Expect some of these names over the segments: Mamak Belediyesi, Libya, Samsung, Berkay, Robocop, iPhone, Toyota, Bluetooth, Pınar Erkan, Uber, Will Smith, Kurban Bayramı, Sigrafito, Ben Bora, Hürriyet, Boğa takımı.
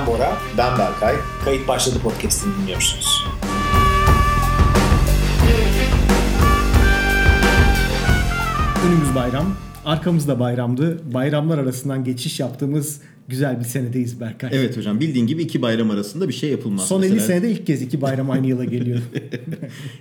Ben Bora, ben Berkay. Kayıt başladı podcast'ini dinliyorsunuz. Önümüz bayram, arkamızda bayramdı. Bayramlar arasından geçiş yaptığımız güzel bir senedeyiz Berkay. Evet hocam, bildiğin gibi iki bayram arasında bir şey yapılmaz. Son 50 senede ilk kez iki bayram aynı yıla geliyor.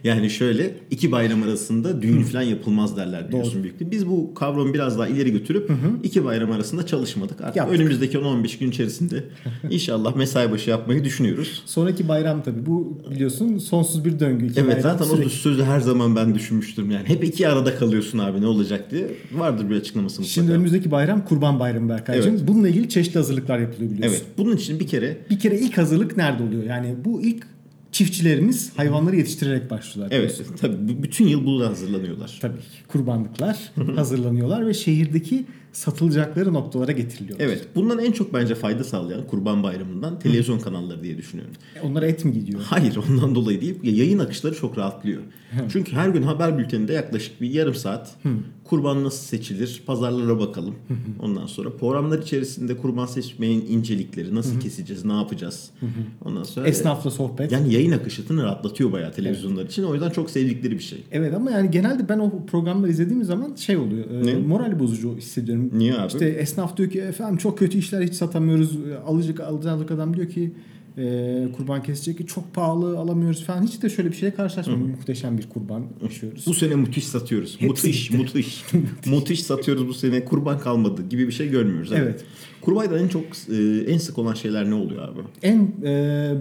Yani şöyle, iki bayram arasında düğün falan yapılmaz derler biliyorsun büyüklüğü. Biz bu kavramı biraz daha ileri götürüp iki bayram arasında çalışmadık. Artık yaptık. Önümüzdeki 10-15 gün içerisinde inşallah mesai başı yapmayı düşünüyoruz. Sonraki bayram tabii bu biliyorsun sonsuz bir döngü. İki evet zaten sürekli. O sözü her zaman ben düşünmüştüm yani. Hep iki arada kalıyorsun abi, ne olacak diye. Vardır bir açıklaması mutlaka. Şimdi önümüzdeki bayram Kurban Bayramı Berkay'cığım. Evet. Bununla ilgili çeşitli hazırlıklar yapılıyor biliyorsun. Evet. Bunun için bir kere ilk hazırlık nerede oluyor? Yani bu ilk çiftçilerimiz hayvanları yetiştirerek başlıyorlar. Evet. Biliyorsun. Tabii bütün yıl burada hazırlanıyorlar. Tabii. Kurbanlıklar hazırlanıyorlar ve şehirdeki satılacakları noktalara getiriliyorlar. Evet. Bundan en çok bence fayda sağlayan Kurban Bayramı'ndan televizyon kanalları diye düşünüyorum. Onlara et mi gidiyor? Hayır, ondan dolayı değil. Yayın akışları çok rahatlıyor. Çünkü her gün haber bülteninde yaklaşık bir yarım saat kurban nasıl seçilir, pazarlara bakalım. Ondan sonra programlar içerisinde kurban seçmenin incelikleri, nasıl keseceğiz, ne yapacağız. Ondan sonra esnafla sohbet. Yani yayın akışını rahatlatıyor bayağı televizyonlar için. O yüzden çok sevdikleri bir şey. Evet ama yani genelde ben o programları izlediğim zaman şey oluyor. Moral bozucu hissediyorum. Niye abi? İşte esnaf diyor ki efendim çok kötü işler, hiç satamıyoruz. Alacak adam diyor ki kurban kesecek ki çok pahalı, alamıyoruz falan. Hiç de şöyle bir şeye karşılaşmadım. Muhteşem bir kurban yaşıyoruz. Bu sene müthiş satıyoruz. Müthiş satıyoruz bu sene. Kurban kalmadı gibi bir şey görmüyoruz. Abi. Evet. Kurban'da en sık olan şeyler ne oluyor abi? En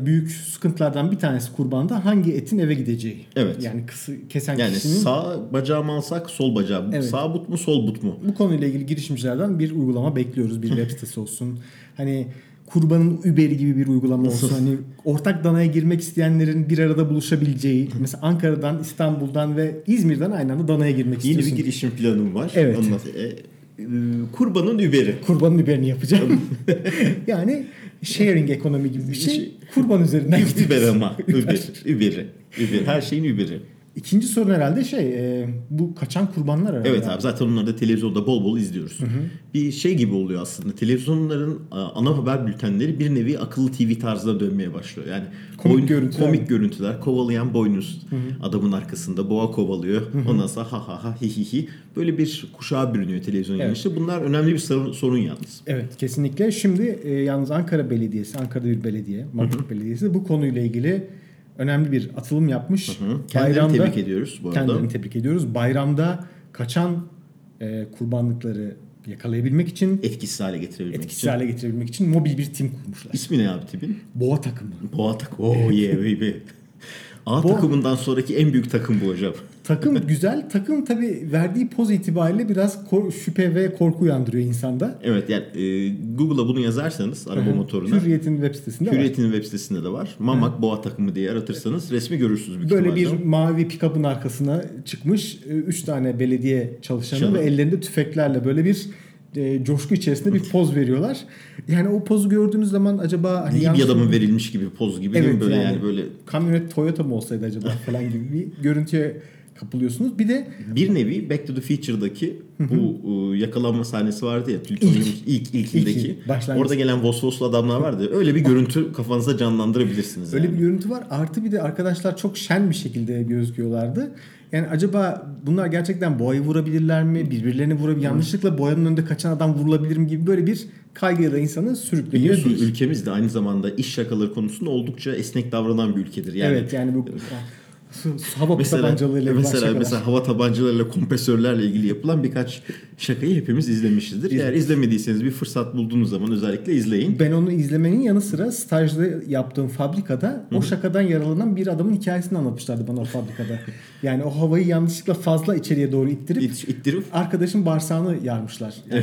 büyük sıkıntılardan bir tanesi kurbanda hangi etin eve gideceği. Evet. Yani kesen kişinin. Yani sağ bacağı mı alsak, sol bacağı mı? Evet. Sağ but mu, sol but mu? Bu konuyla ilgili girişimcilerden bir uygulama bekliyoruz. Bir web sitesi olsun. Hani kurbanın Uber'i gibi bir uygulama olsun. Hani ortak danaya girmek isteyenlerin bir arada buluşabileceği. Mesela Ankara'dan, İstanbul'dan ve İzmir'den aynı anda danaya girmek istiyorsun. Yeni bir girişim planım var. Evet. Kurbanın Uber'i. Kurbanın Uber'ini yapacağım. Yani sharing ekonomi gibi bir şey. Kurban üzerinden gidiyorsun. Uber ama. Uber. Her şeyin Uber'i. İkinci sorun herhalde bu kaçan kurbanlar herhalde. Evet abi, zaten onları da televizyonda bol bol izliyoruz. Bir şey gibi oluyor aslında. Televizyonların ana haber bültenleri bir nevi akıllı TV tarzına dönmeye başlıyor. Yani komik görüntüler, kovalayan boynuz adamın arkasında boğa kovalıyor. Ondan sonra ha hi hi. Böyle bir kuşağa bürünüyor televizyon yayıncısı. Bunlar önemli bir sorun yalnız. Evet, kesinlikle. Şimdi yalnız Ankara'da bir belediye, Mamak Belediyesi bu konuyla ilgili önemli bir atılım yapmış. Kendilerini tebrik ediyoruz bu arada. Bayramda kaçan kurbanlıkları yakalayabilmek için, etkisiz hale getirebilmek için mobil bir tim kurmuşlar. İsmi ne abi timin? Boğa takımı. A takımından sonraki en büyük takım bu hocam. Takım güzel. Takım tabii verdiği poz itibariyle biraz şüphe ve korku uyandırıyor insanda. Evet yani Google'a bunu yazarsanız araba motoruna. Hürriyet'in web sitesinde de var. Mamak Boğa takımı diye aratırsanız resmi görürsünüz. Böyle bir mavi pikabın arkasına çıkmış 3 tane belediye çalışanı ve ellerinde tüfeklerle böyle bir coşku içerisinde bir poz veriyorlar. Yani o pozu gördüğümüz zaman acaba hani Libya'da mı verilmiş gibi poz gibi değil mi? Böyle yani böyle kamyonet Toyota mı olsaydı acaba falan gibi bir görüntüye kapılıyorsunuz. Bir de bir nevi Back to the Future'daki bu yakalanma sahnesi vardı ya. İlkindeki. Orada gelen vosvoslu adamlar vardı. Öyle bir görüntü kafanıza canlandırabilirsiniz. Öyle bir görüntü var. Artı bir de arkadaşlar çok şen bir şekilde gözüküyorlardı. Yani acaba bunlar gerçekten boğayı vurabilirler mi? Birbirlerini vurabilir. Yanlışlıkla boğanın önünde kaçan adam vurulabilir mi gibi böyle bir kaygıyla insanı sürükleniyor. Ülkemiz de aynı zamanda iş şakaları konusunda oldukça esnek davranan bir ülkedir. Yani, evet yani bu... Mesela hava tabancalarıyla, kompresörlerle ilgili yapılan birkaç şakayı hepimiz izlemişizdir. Eğer izlemediyseniz bir fırsat bulduğunuz zaman özellikle izleyin. Ben onu izlemenin yanı sıra stajda yaptığım fabrikada o şakadan yaralanan bir adamın hikayesini anlatmışlardı bana o fabrikada. Yani o havayı yanlışlıkla fazla içeriye doğru ittirip arkadaşın bağırsağını yarmışlar. Yani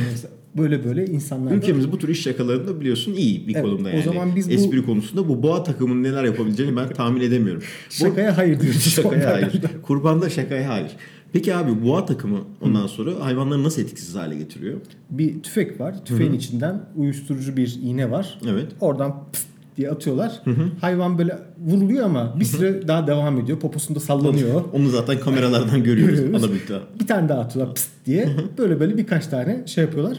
böyle insanlar. Ülkemiz bu tür iş şakalarında biliyorsun iyi bir konumda yani. O zaman biz espri konusunda bu boğa takımının neler yapabileceğini ben tahmin edemiyorum. Şakaya hayır diyoruz. Şakaya hayır. Kurbanda şakaya hayır. Peki abi boğa takımı ondan sonra hayvanları nasıl etkisiz hale getiriyor? Bir tüfek var. Tüfeğin içinden uyuşturucu bir iğne var. Evet. Oradan pıst diye atıyorlar. Hayvan böyle vuruluyor ama bir süre daha devam ediyor. Poposunda sallanıyor. Onu zaten kameralardan görüyoruz. Bir tane daha atıyorlar pıst diye. Böyle birkaç tane şey yapıyorlar.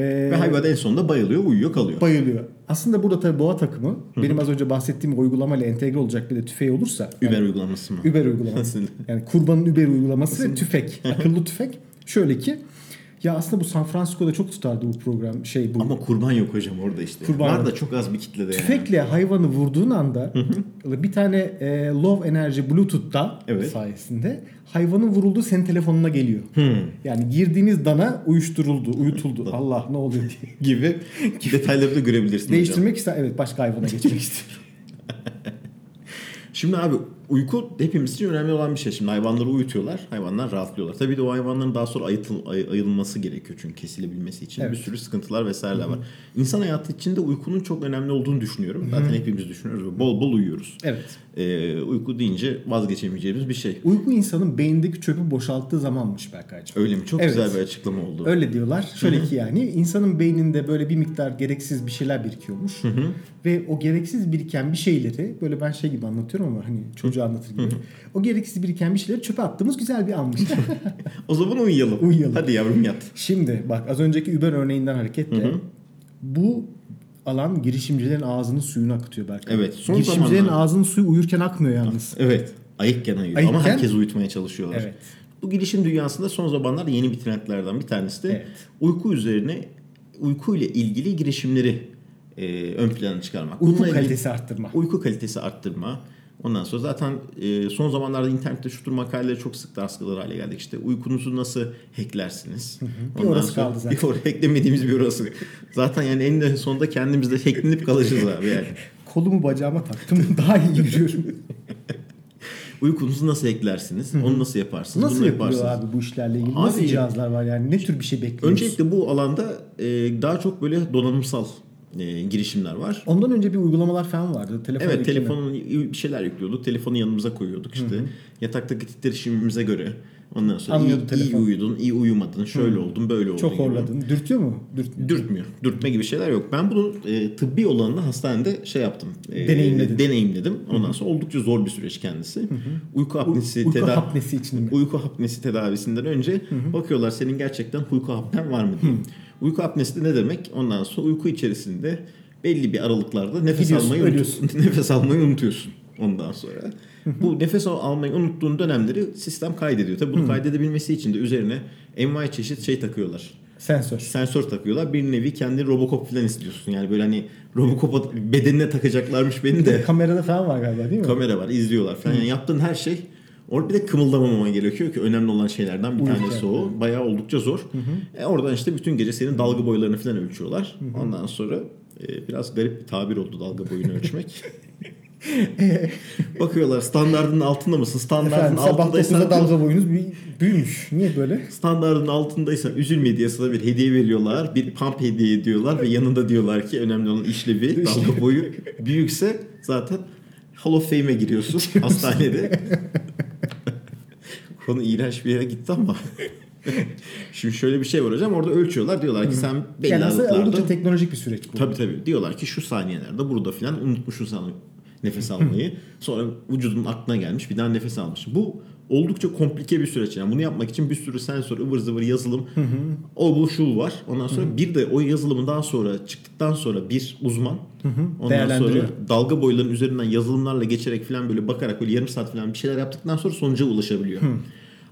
Ve hayvan en sonunda bayılıyor, uyuyor, kalıyor. Bayılıyor. Aslında burada tabii Boğa takımı, hı-hı, benim az önce bahsettiğim uygulamayla entegre olacak bir de tüfeği olursa. Uber yani, uygulaması mı? Uber uygulaması. Yani kurbanın Uber uygulaması ve tüfek. Akıllı tüfek. Şöyle ki, ya aslında bu San Francisco'da çok tutardı bu program. Bu. Ama kurban yok hocam orada işte. Kurban var da çok az bir kitlede yani. Tüfekle hayvanı vurduğun anda, hı-hı, bir tane low energy Bluetooth'ta, evet, sayesinde hayvanın vurulduğu senin telefonuna geliyor. Hmm. Yani girdiğiniz dana uyuşturuldu, uyutuldu. Allah ne oluyor diye gibi detayları da görebilirsin. Değiştirmek ister, evet, başka hayvana geçmek istiyor. Şimdi abi, uyku hepimiz için önemli olan bir şey. Şimdi hayvanları uyutuyorlar, hayvanlar rahatlıyorlar. Tabii de o hayvanların daha sonra ayılması gerekiyor çünkü kesilebilmesi için, evet, bir sürü sıkıntılar vesaireler, hı-hı, var. İnsan hayatı için de uykunun çok önemli olduğunu düşünüyorum. Hı-hı. Zaten hepimiz düşünüyoruz. Bol bol uyuyoruz. Evet. Uyku deyince vazgeçemeyeceğimiz bir şey. Uyku insanın beyindeki çöpü boşalttığı zamanmış Berkay'cığım. Öyle mi? Çok, evet, güzel bir açıklama oldu. Öyle diyorlar. Şöyle ki yani insanın beyninde böyle bir miktar gereksiz bir şeyler birikiyormuş. Hı-hı. Ve o gereksiz biriken bir şeyleri böyle ben gibi anlatıyorum ama hani çocuğa anlatır gibi. O gereksiz biriken bir şeyleri çöpe attığımız güzel bir anmış. O zaman uyuyalım. Hadi yavrum yat. Şimdi bak, az önceki Uber örneğinden hareketle, hı-hı, bu alan girişimcilerin ağzının suyunu akıtıyor Berkay. Evet. Girişimcilerin ağzının suyu uyurken akmıyor yalnız. Evet. Ayıkken ayıyor. Ayıkken, ama herkes uyutmaya çalışıyorlar. Evet. Bu girişim dünyasında son zamanlarda yeni bir trendlerden bir tanesi de, evet, uyku üzerine, uyku ile ilgili girişimleri ön plana çıkarmak. Uyku kalitesi arttırma. Uyku kalitesi arttırma. Ondan sonra zaten son zamanlarda internette şu tür makaleleri çok sık rastlanır hale geldik. İşte uykunuzu nasıl hacklersiniz? Hı-hı. Bir orası kaldı zaten. Hacklemediğimiz bir orası. Zaten yani en sonunda kendimizde hacklenip kalacağız abi yani. Kolumu bacağıma taktım. Daha iyi yürüyorum. Uykunuzu nasıl hacklersiniz? Onu nasıl yaparsınız? Nasıl yapılıyor abi bu işlerle ilgili? Nasıl cihazlar var yani? Ne tür bir şey bekliyoruz? Öncelikle bu alanda daha çok böyle donanımsal girişimler var. Ondan önce bir uygulamalar falan vardı. Evet, telefonun bir şeyler yüklüyorduk. Telefonu yanımıza koyuyorduk işte. Hı-hı. Yataktaki titreşimimize göre. Ondan sonra iyi uyudun, iyi uyumadın, şöyle, hı-hı, oldun, böyle oldun. Çok horladın. Dürtüyor mu? Dürtmüyor. Dürtme gibi şeyler yok. Ben bunu tıbbi olanını hastanede yaptım. Deneyimledim. Ondan, hı-hı, sonra oldukça zor bir süreç kendisi. Hı-hı. Uyku hapnesi için mi? Uyku hapnesi tedavisinden önce, hı-hı, bakıyorlar senin gerçekten uyku hapnen var mı diye. Uyku apnesi de ne demek? Ondan sonra uyku içerisinde belli bir aralıklarda nefes almayı unutuyorsun. Ondan sonra bu nefes almayı unuttuğun dönemleri sistem kaydediyor. Tabii bunu kaydedebilmesi için de üzerine envai çeşit şey takıyorlar. Sensör takıyorlar. Bir nevi kendi Robocop falan istiyorsun. Yani böyle hani Robocop'a bedenine takacaklarmış beni de. Kamerada falan var galiba, değil mi? Kamera var, izliyorlar falan. Yani yaptığın her şey. Orada bir de kımıldamamama gerekiyor ki önemli olan şeylerden bir tanesi o. Bayağı oldukça zor. Hı hı. Oradan işte bütün gece senin dalga boylarını falan ölçüyorlar. Hı hı. Ondan sonra biraz garip bir tabir oldu dalga boyunu ölçmek. Bakıyorlar standardın altında mısın? Standardın altındaysan... Sabah 9'da dalga boyunuz büyümüş. Niye böyle? Standardın altındaysan üzülme diye sana bir hediye veriyorlar. Bir pump hediye ediyorlar ve yanında diyorlar ki önemli olan işlevi. Dalga boyu büyükse zaten Hall of Fame'e giriyorsun hastanede. Konu iğrenç bir yere gitti ama. Şimdi şöyle bir şey var hocam. Orada ölçüyorlar. Diyorlar ki sen belli yani aralıklarda. Yani oldukça teknolojik bir süreç bu. Tabii. Diyorlar ki şu saniyelerde burada filan unutmuşsun sen nefes almayı. Sonra vücudun aklına gelmiş bir daha nefes almış. Bu oldukça komplike bir süreç. Yani bunu yapmak için bir sürü sensör, ıvır zıvır yazılım, o bu var. Ondan sonra bir de o yazılımı daha sonra çıktıktan sonra bir uzman, ondan sonra dalga boylarının üzerinden yazılımlarla geçerek falan böyle bakarak böyle yarım saat falan bir şeyler yaptıktan sonra sonuca ulaşabiliyor.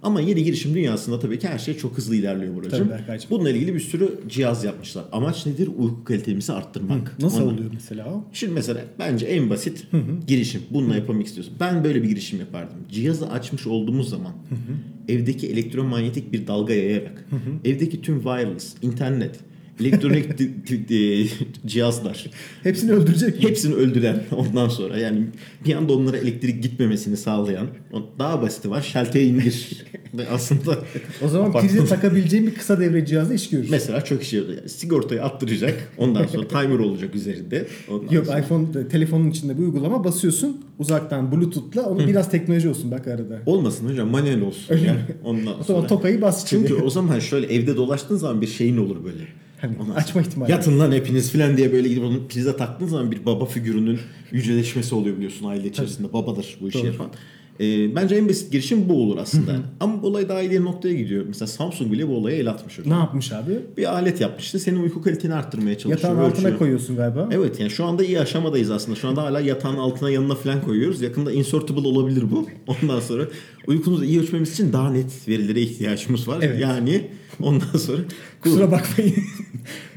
Ama yeni girişim dünyasında tabii ki her şey çok hızlı ilerliyor buracığım. Bununla ilgili bir sürü cihaz yapmışlar. Amaç nedir? Uyku kalitemizi arttırmak. Nasıl oluyor mesela o? Şimdi mesela bence en basit girişim. Bununla yapmak istiyorsun. Ben böyle bir girişim yapardım. Cihazı açmış olduğumuz zaman evdeki elektromanyetik bir dalga yayarak evdeki tüm wireless, internet, elektronik cihazlar. Hepsini öldürecek mi? Hepsini öldüren ondan sonra yani bir anda onlara elektrik gitmemesini sağlayan daha basiti var. Şalteye indir. Aslında o zaman prize takabileceğim bir kısa devre cihazı iş görür. Mesela çok işe yarıyor. Yani sigortayı attıracak. Ondan sonra timer olacak üzerinde. Yok, iPhone telefonun içinde bir uygulama basıyorsun. Uzaktan Bluetooth'la onu biraz teknoloji olsun bak arada. Olmasın hocam, manuel olsun. Öyle yani. Ondan sonra tokayı bas. Çünkü o zaman şöyle evde dolaştığın zaman bir şeyin olur böyle. Hani açma ihtimali. Yatın lan hepiniz filan diye böyle gidip onu prize taktığın zaman bir baba figürünün yüceleşmesi oluyor biliyorsun aile içerisinde. Tabii. Babadır bu işi yapan. Bence en basit girişim bu olur aslında. Hı hı. Ama bu olay daha ileri noktaya gidiyor. Mesela Samsung bile bu olaya el atmış. Ne yapmış abi? Bir alet yapmıştı. Senin uyku kaliteni arttırmaya çalışıyor. Yatağın altına koyuyorsun galiba. Evet, yani şu anda iyi aşamadayız aslında. Şu anda hala yatağın altına yanına falan koyuyoruz. Yakında insertable olabilir bu. Ondan sonra uykumuzu iyi ölçmemiz için daha net verilere ihtiyacımız var. Evet. Yani ondan sonra kusura bakmayın.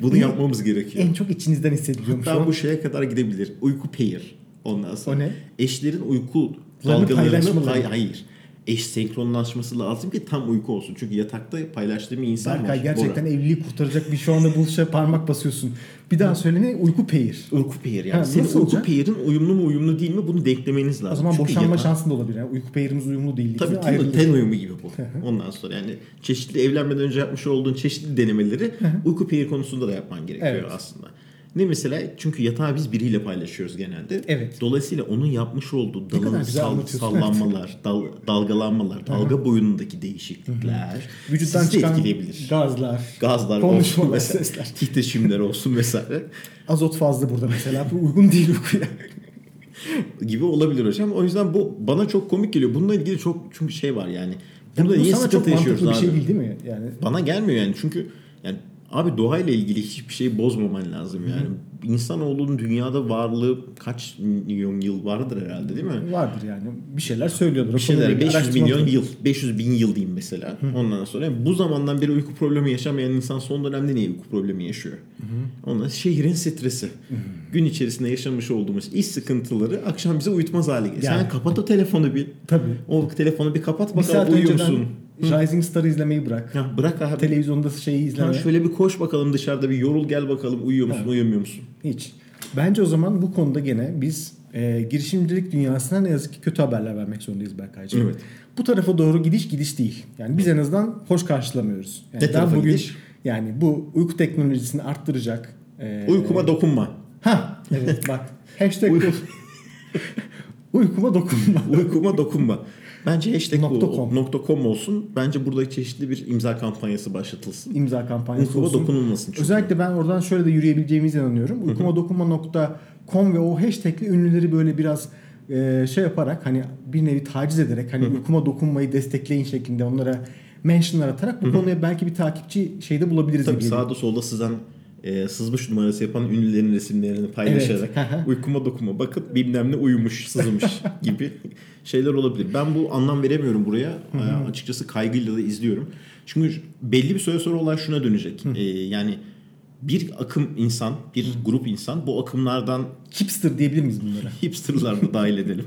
Bunu yapmamız gerekiyor. En çok içinizden hissediliyormuş. Hatta bu şeye kadar gidebilir. Uyku pair. Ondan sonra. O ne? Eşlerin uyku dalgalarını hayır. Eş senkronlaşması lazım ki tam uyku olsun. Çünkü yatakta paylaştığım insan Berkay, var. Berkay gerçekten Bora. Evliliği kurtaracak bir şu anda buluşa parmak basıyorsun. Bir daha söylene uyku peyir. Uyku peyir yani. Ha, senin uyku olacak? Peyirin uyumlu mu uyumlu değil mi bunu denklemeniz lazım. O zaman çünkü boşanma şansı da olabilir. Yani uyku peyirimiz uyumlu değil. Tabii ki ten uyumu gibi bu. Ondan sonra yani çeşitli evlenmeden önce yapmış olduğun çeşitli denemeleri uyku peyir konusunda da yapman gerekiyor evet. Aslında. Ne mesela? Çünkü yatağı biz biriyle paylaşıyoruz genelde. Evet. Dolayısıyla onun yapmış olduğu dalın sallanmalar, dalgalanmalar, dalga boyundaki değişiklikler, vücuttan çıkan gazlar, konuşmalar, sesler, titreşimler olsun vesaire. Azot fazla burada mesela. Bu uygun değil uykuya. gibi olabilir hocam. O yüzden bu bana çok komik geliyor. Bununla ilgili çünkü şey var yani. Burada niye sıkıntı yaşıyoruz abi? Bu sana çok mantıklı bir şey değil mi? Yani bana gelmiyor yani. Çünkü yani abi doğayla ilgili hiçbir şey bozmaman lazım yani. İnsanoğlunun dünyada varlığı kaç milyon yıl vardır herhalde değil mi? Vardır yani. Bir şeyler söylüyorlar. Bir şeyler 500 milyon yıl, 500 bin yıl diyeyim mesela. Ondan sonra yani bu zamandan beri uyku problemi yaşamayan insan son dönemde niye uyku problemi yaşıyor? Ondan şehrin stresi. Gün içerisinde yaşamış olduğumuz iş sıkıntıları akşam bize uyutmaz hale geliyor. Yani. Sen kapat o telefonu bir. Tabii. O telefonu bir kapat bakalım uyuyor musun? Rising Star'ı izlemeyi bırak. Ya bırak abi. Televizyonda şeyi izleme. Ha, şöyle bir koş bakalım dışarıda bir yorul gel bakalım uyuyor musun uyumuyor musun? Hiç. Bence o zaman bu konuda gene biz girişimcilik dünyasına ne yazık ki kötü haberler vermek zorundayız Berkaycığım. Evet. Bu tarafa doğru gidiş değil. Yani biz en azından hoş karşılamıyoruz. Yani ne tarafa bugün, gidiş? Yani bu uyku teknolojisini arttıracak. Uykuma dokunma. Ha evet bak. Hashtag uykuma dokunma. Uykuma dokunma. Bence #.com olsun. Bence burada çeşitli bir imza kampanyası başlatılsın. İmza kampanyası uykuma olsun. Dokunulmasın. Çünkü. Özellikle ben oradan şöyle de yürüyebileceğimize inanıyorum. Uykumadokunma.com ve o hashtag'li ünlüleri böyle biraz şey yaparak hani bir nevi taciz ederek hani uykuma dokunmayı destekleyin şeklinde onlara mentionlar atarak bu konuya belki bir takipçi şeyde bulabiliriz. Tabii sağda solda sızan sızmış numarası yapan ünlülerin resimlerini paylaşarak evet. uykuma dokunma bakıp bilmem ne uyumuş sızmış gibi şeyler olabilir. Ben bu anlam veremiyorum buraya. Açıkçası kaygıyla da izliyorum. Çünkü belli bir süre sonra olay şuna dönecek. Yani bir akım insan, bir grup insan bu akımlardan hipster diyebilir miyiz bunlara? Hipsterlar da dahil edelim.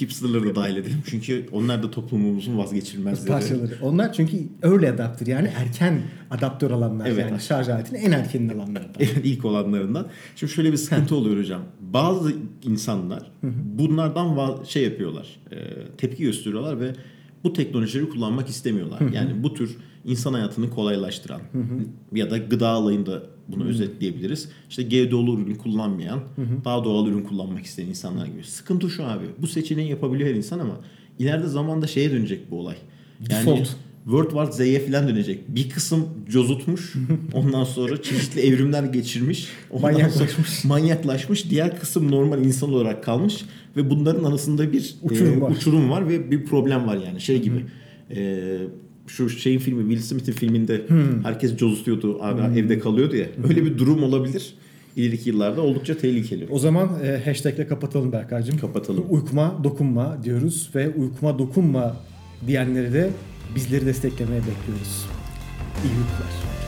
Hipsterları da dahil edelim. Çünkü onlar da toplumumuzun vazgeçilmezleri. Parçaları. Onlar çünkü early adapter yani erken adaptör alanlar. Evet. Yani şarj aletinin en erkenin alanlarından. Evet, ilk olanlarından. Şimdi şöyle bir sıkıntı oluyor hocam. Bazı insanlar bunlardan şey yapıyorlar. Tepki gösteriyorlar ve bu teknolojileri kullanmak istemiyorlar. Yani bu tür insan hayatını kolaylaştıran ya da gıda alanında bunu özetleyebiliriz. İşte GDO'lu ürün kullanmayan, daha doğal ürün kullanmak isteyen insanlar gibi. Sıkıntı şu abi. Bu seçeneği yapabiliyor her insan ama ileride zamanda şeye dönecek bu olay. Yani default. World War Z'ye falan dönecek. Bir kısım cozutmuş. Ondan sonra çeşitli evrimler geçirmiş. Ondan manyaklaşmış. Diğer kısım normal insan olarak kalmış. Ve bunların arasında bir uçurum var ve bir problem var yani. Şey gibi. Şu şeyin filmi, Will Smith'in filminde herkes cozutuyordu. Evde kalıyordu ya. Öyle bir durum olabilir. İleriki yıllarda oldukça tehlikeli. O zaman hashtag'le kapatalım Berkay'cığım. Kapatalım. Uykuma dokunma diyoruz. Ve uykuma dokunma diyenleri de bizleri desteklemeye bekliyoruz. İyi günler.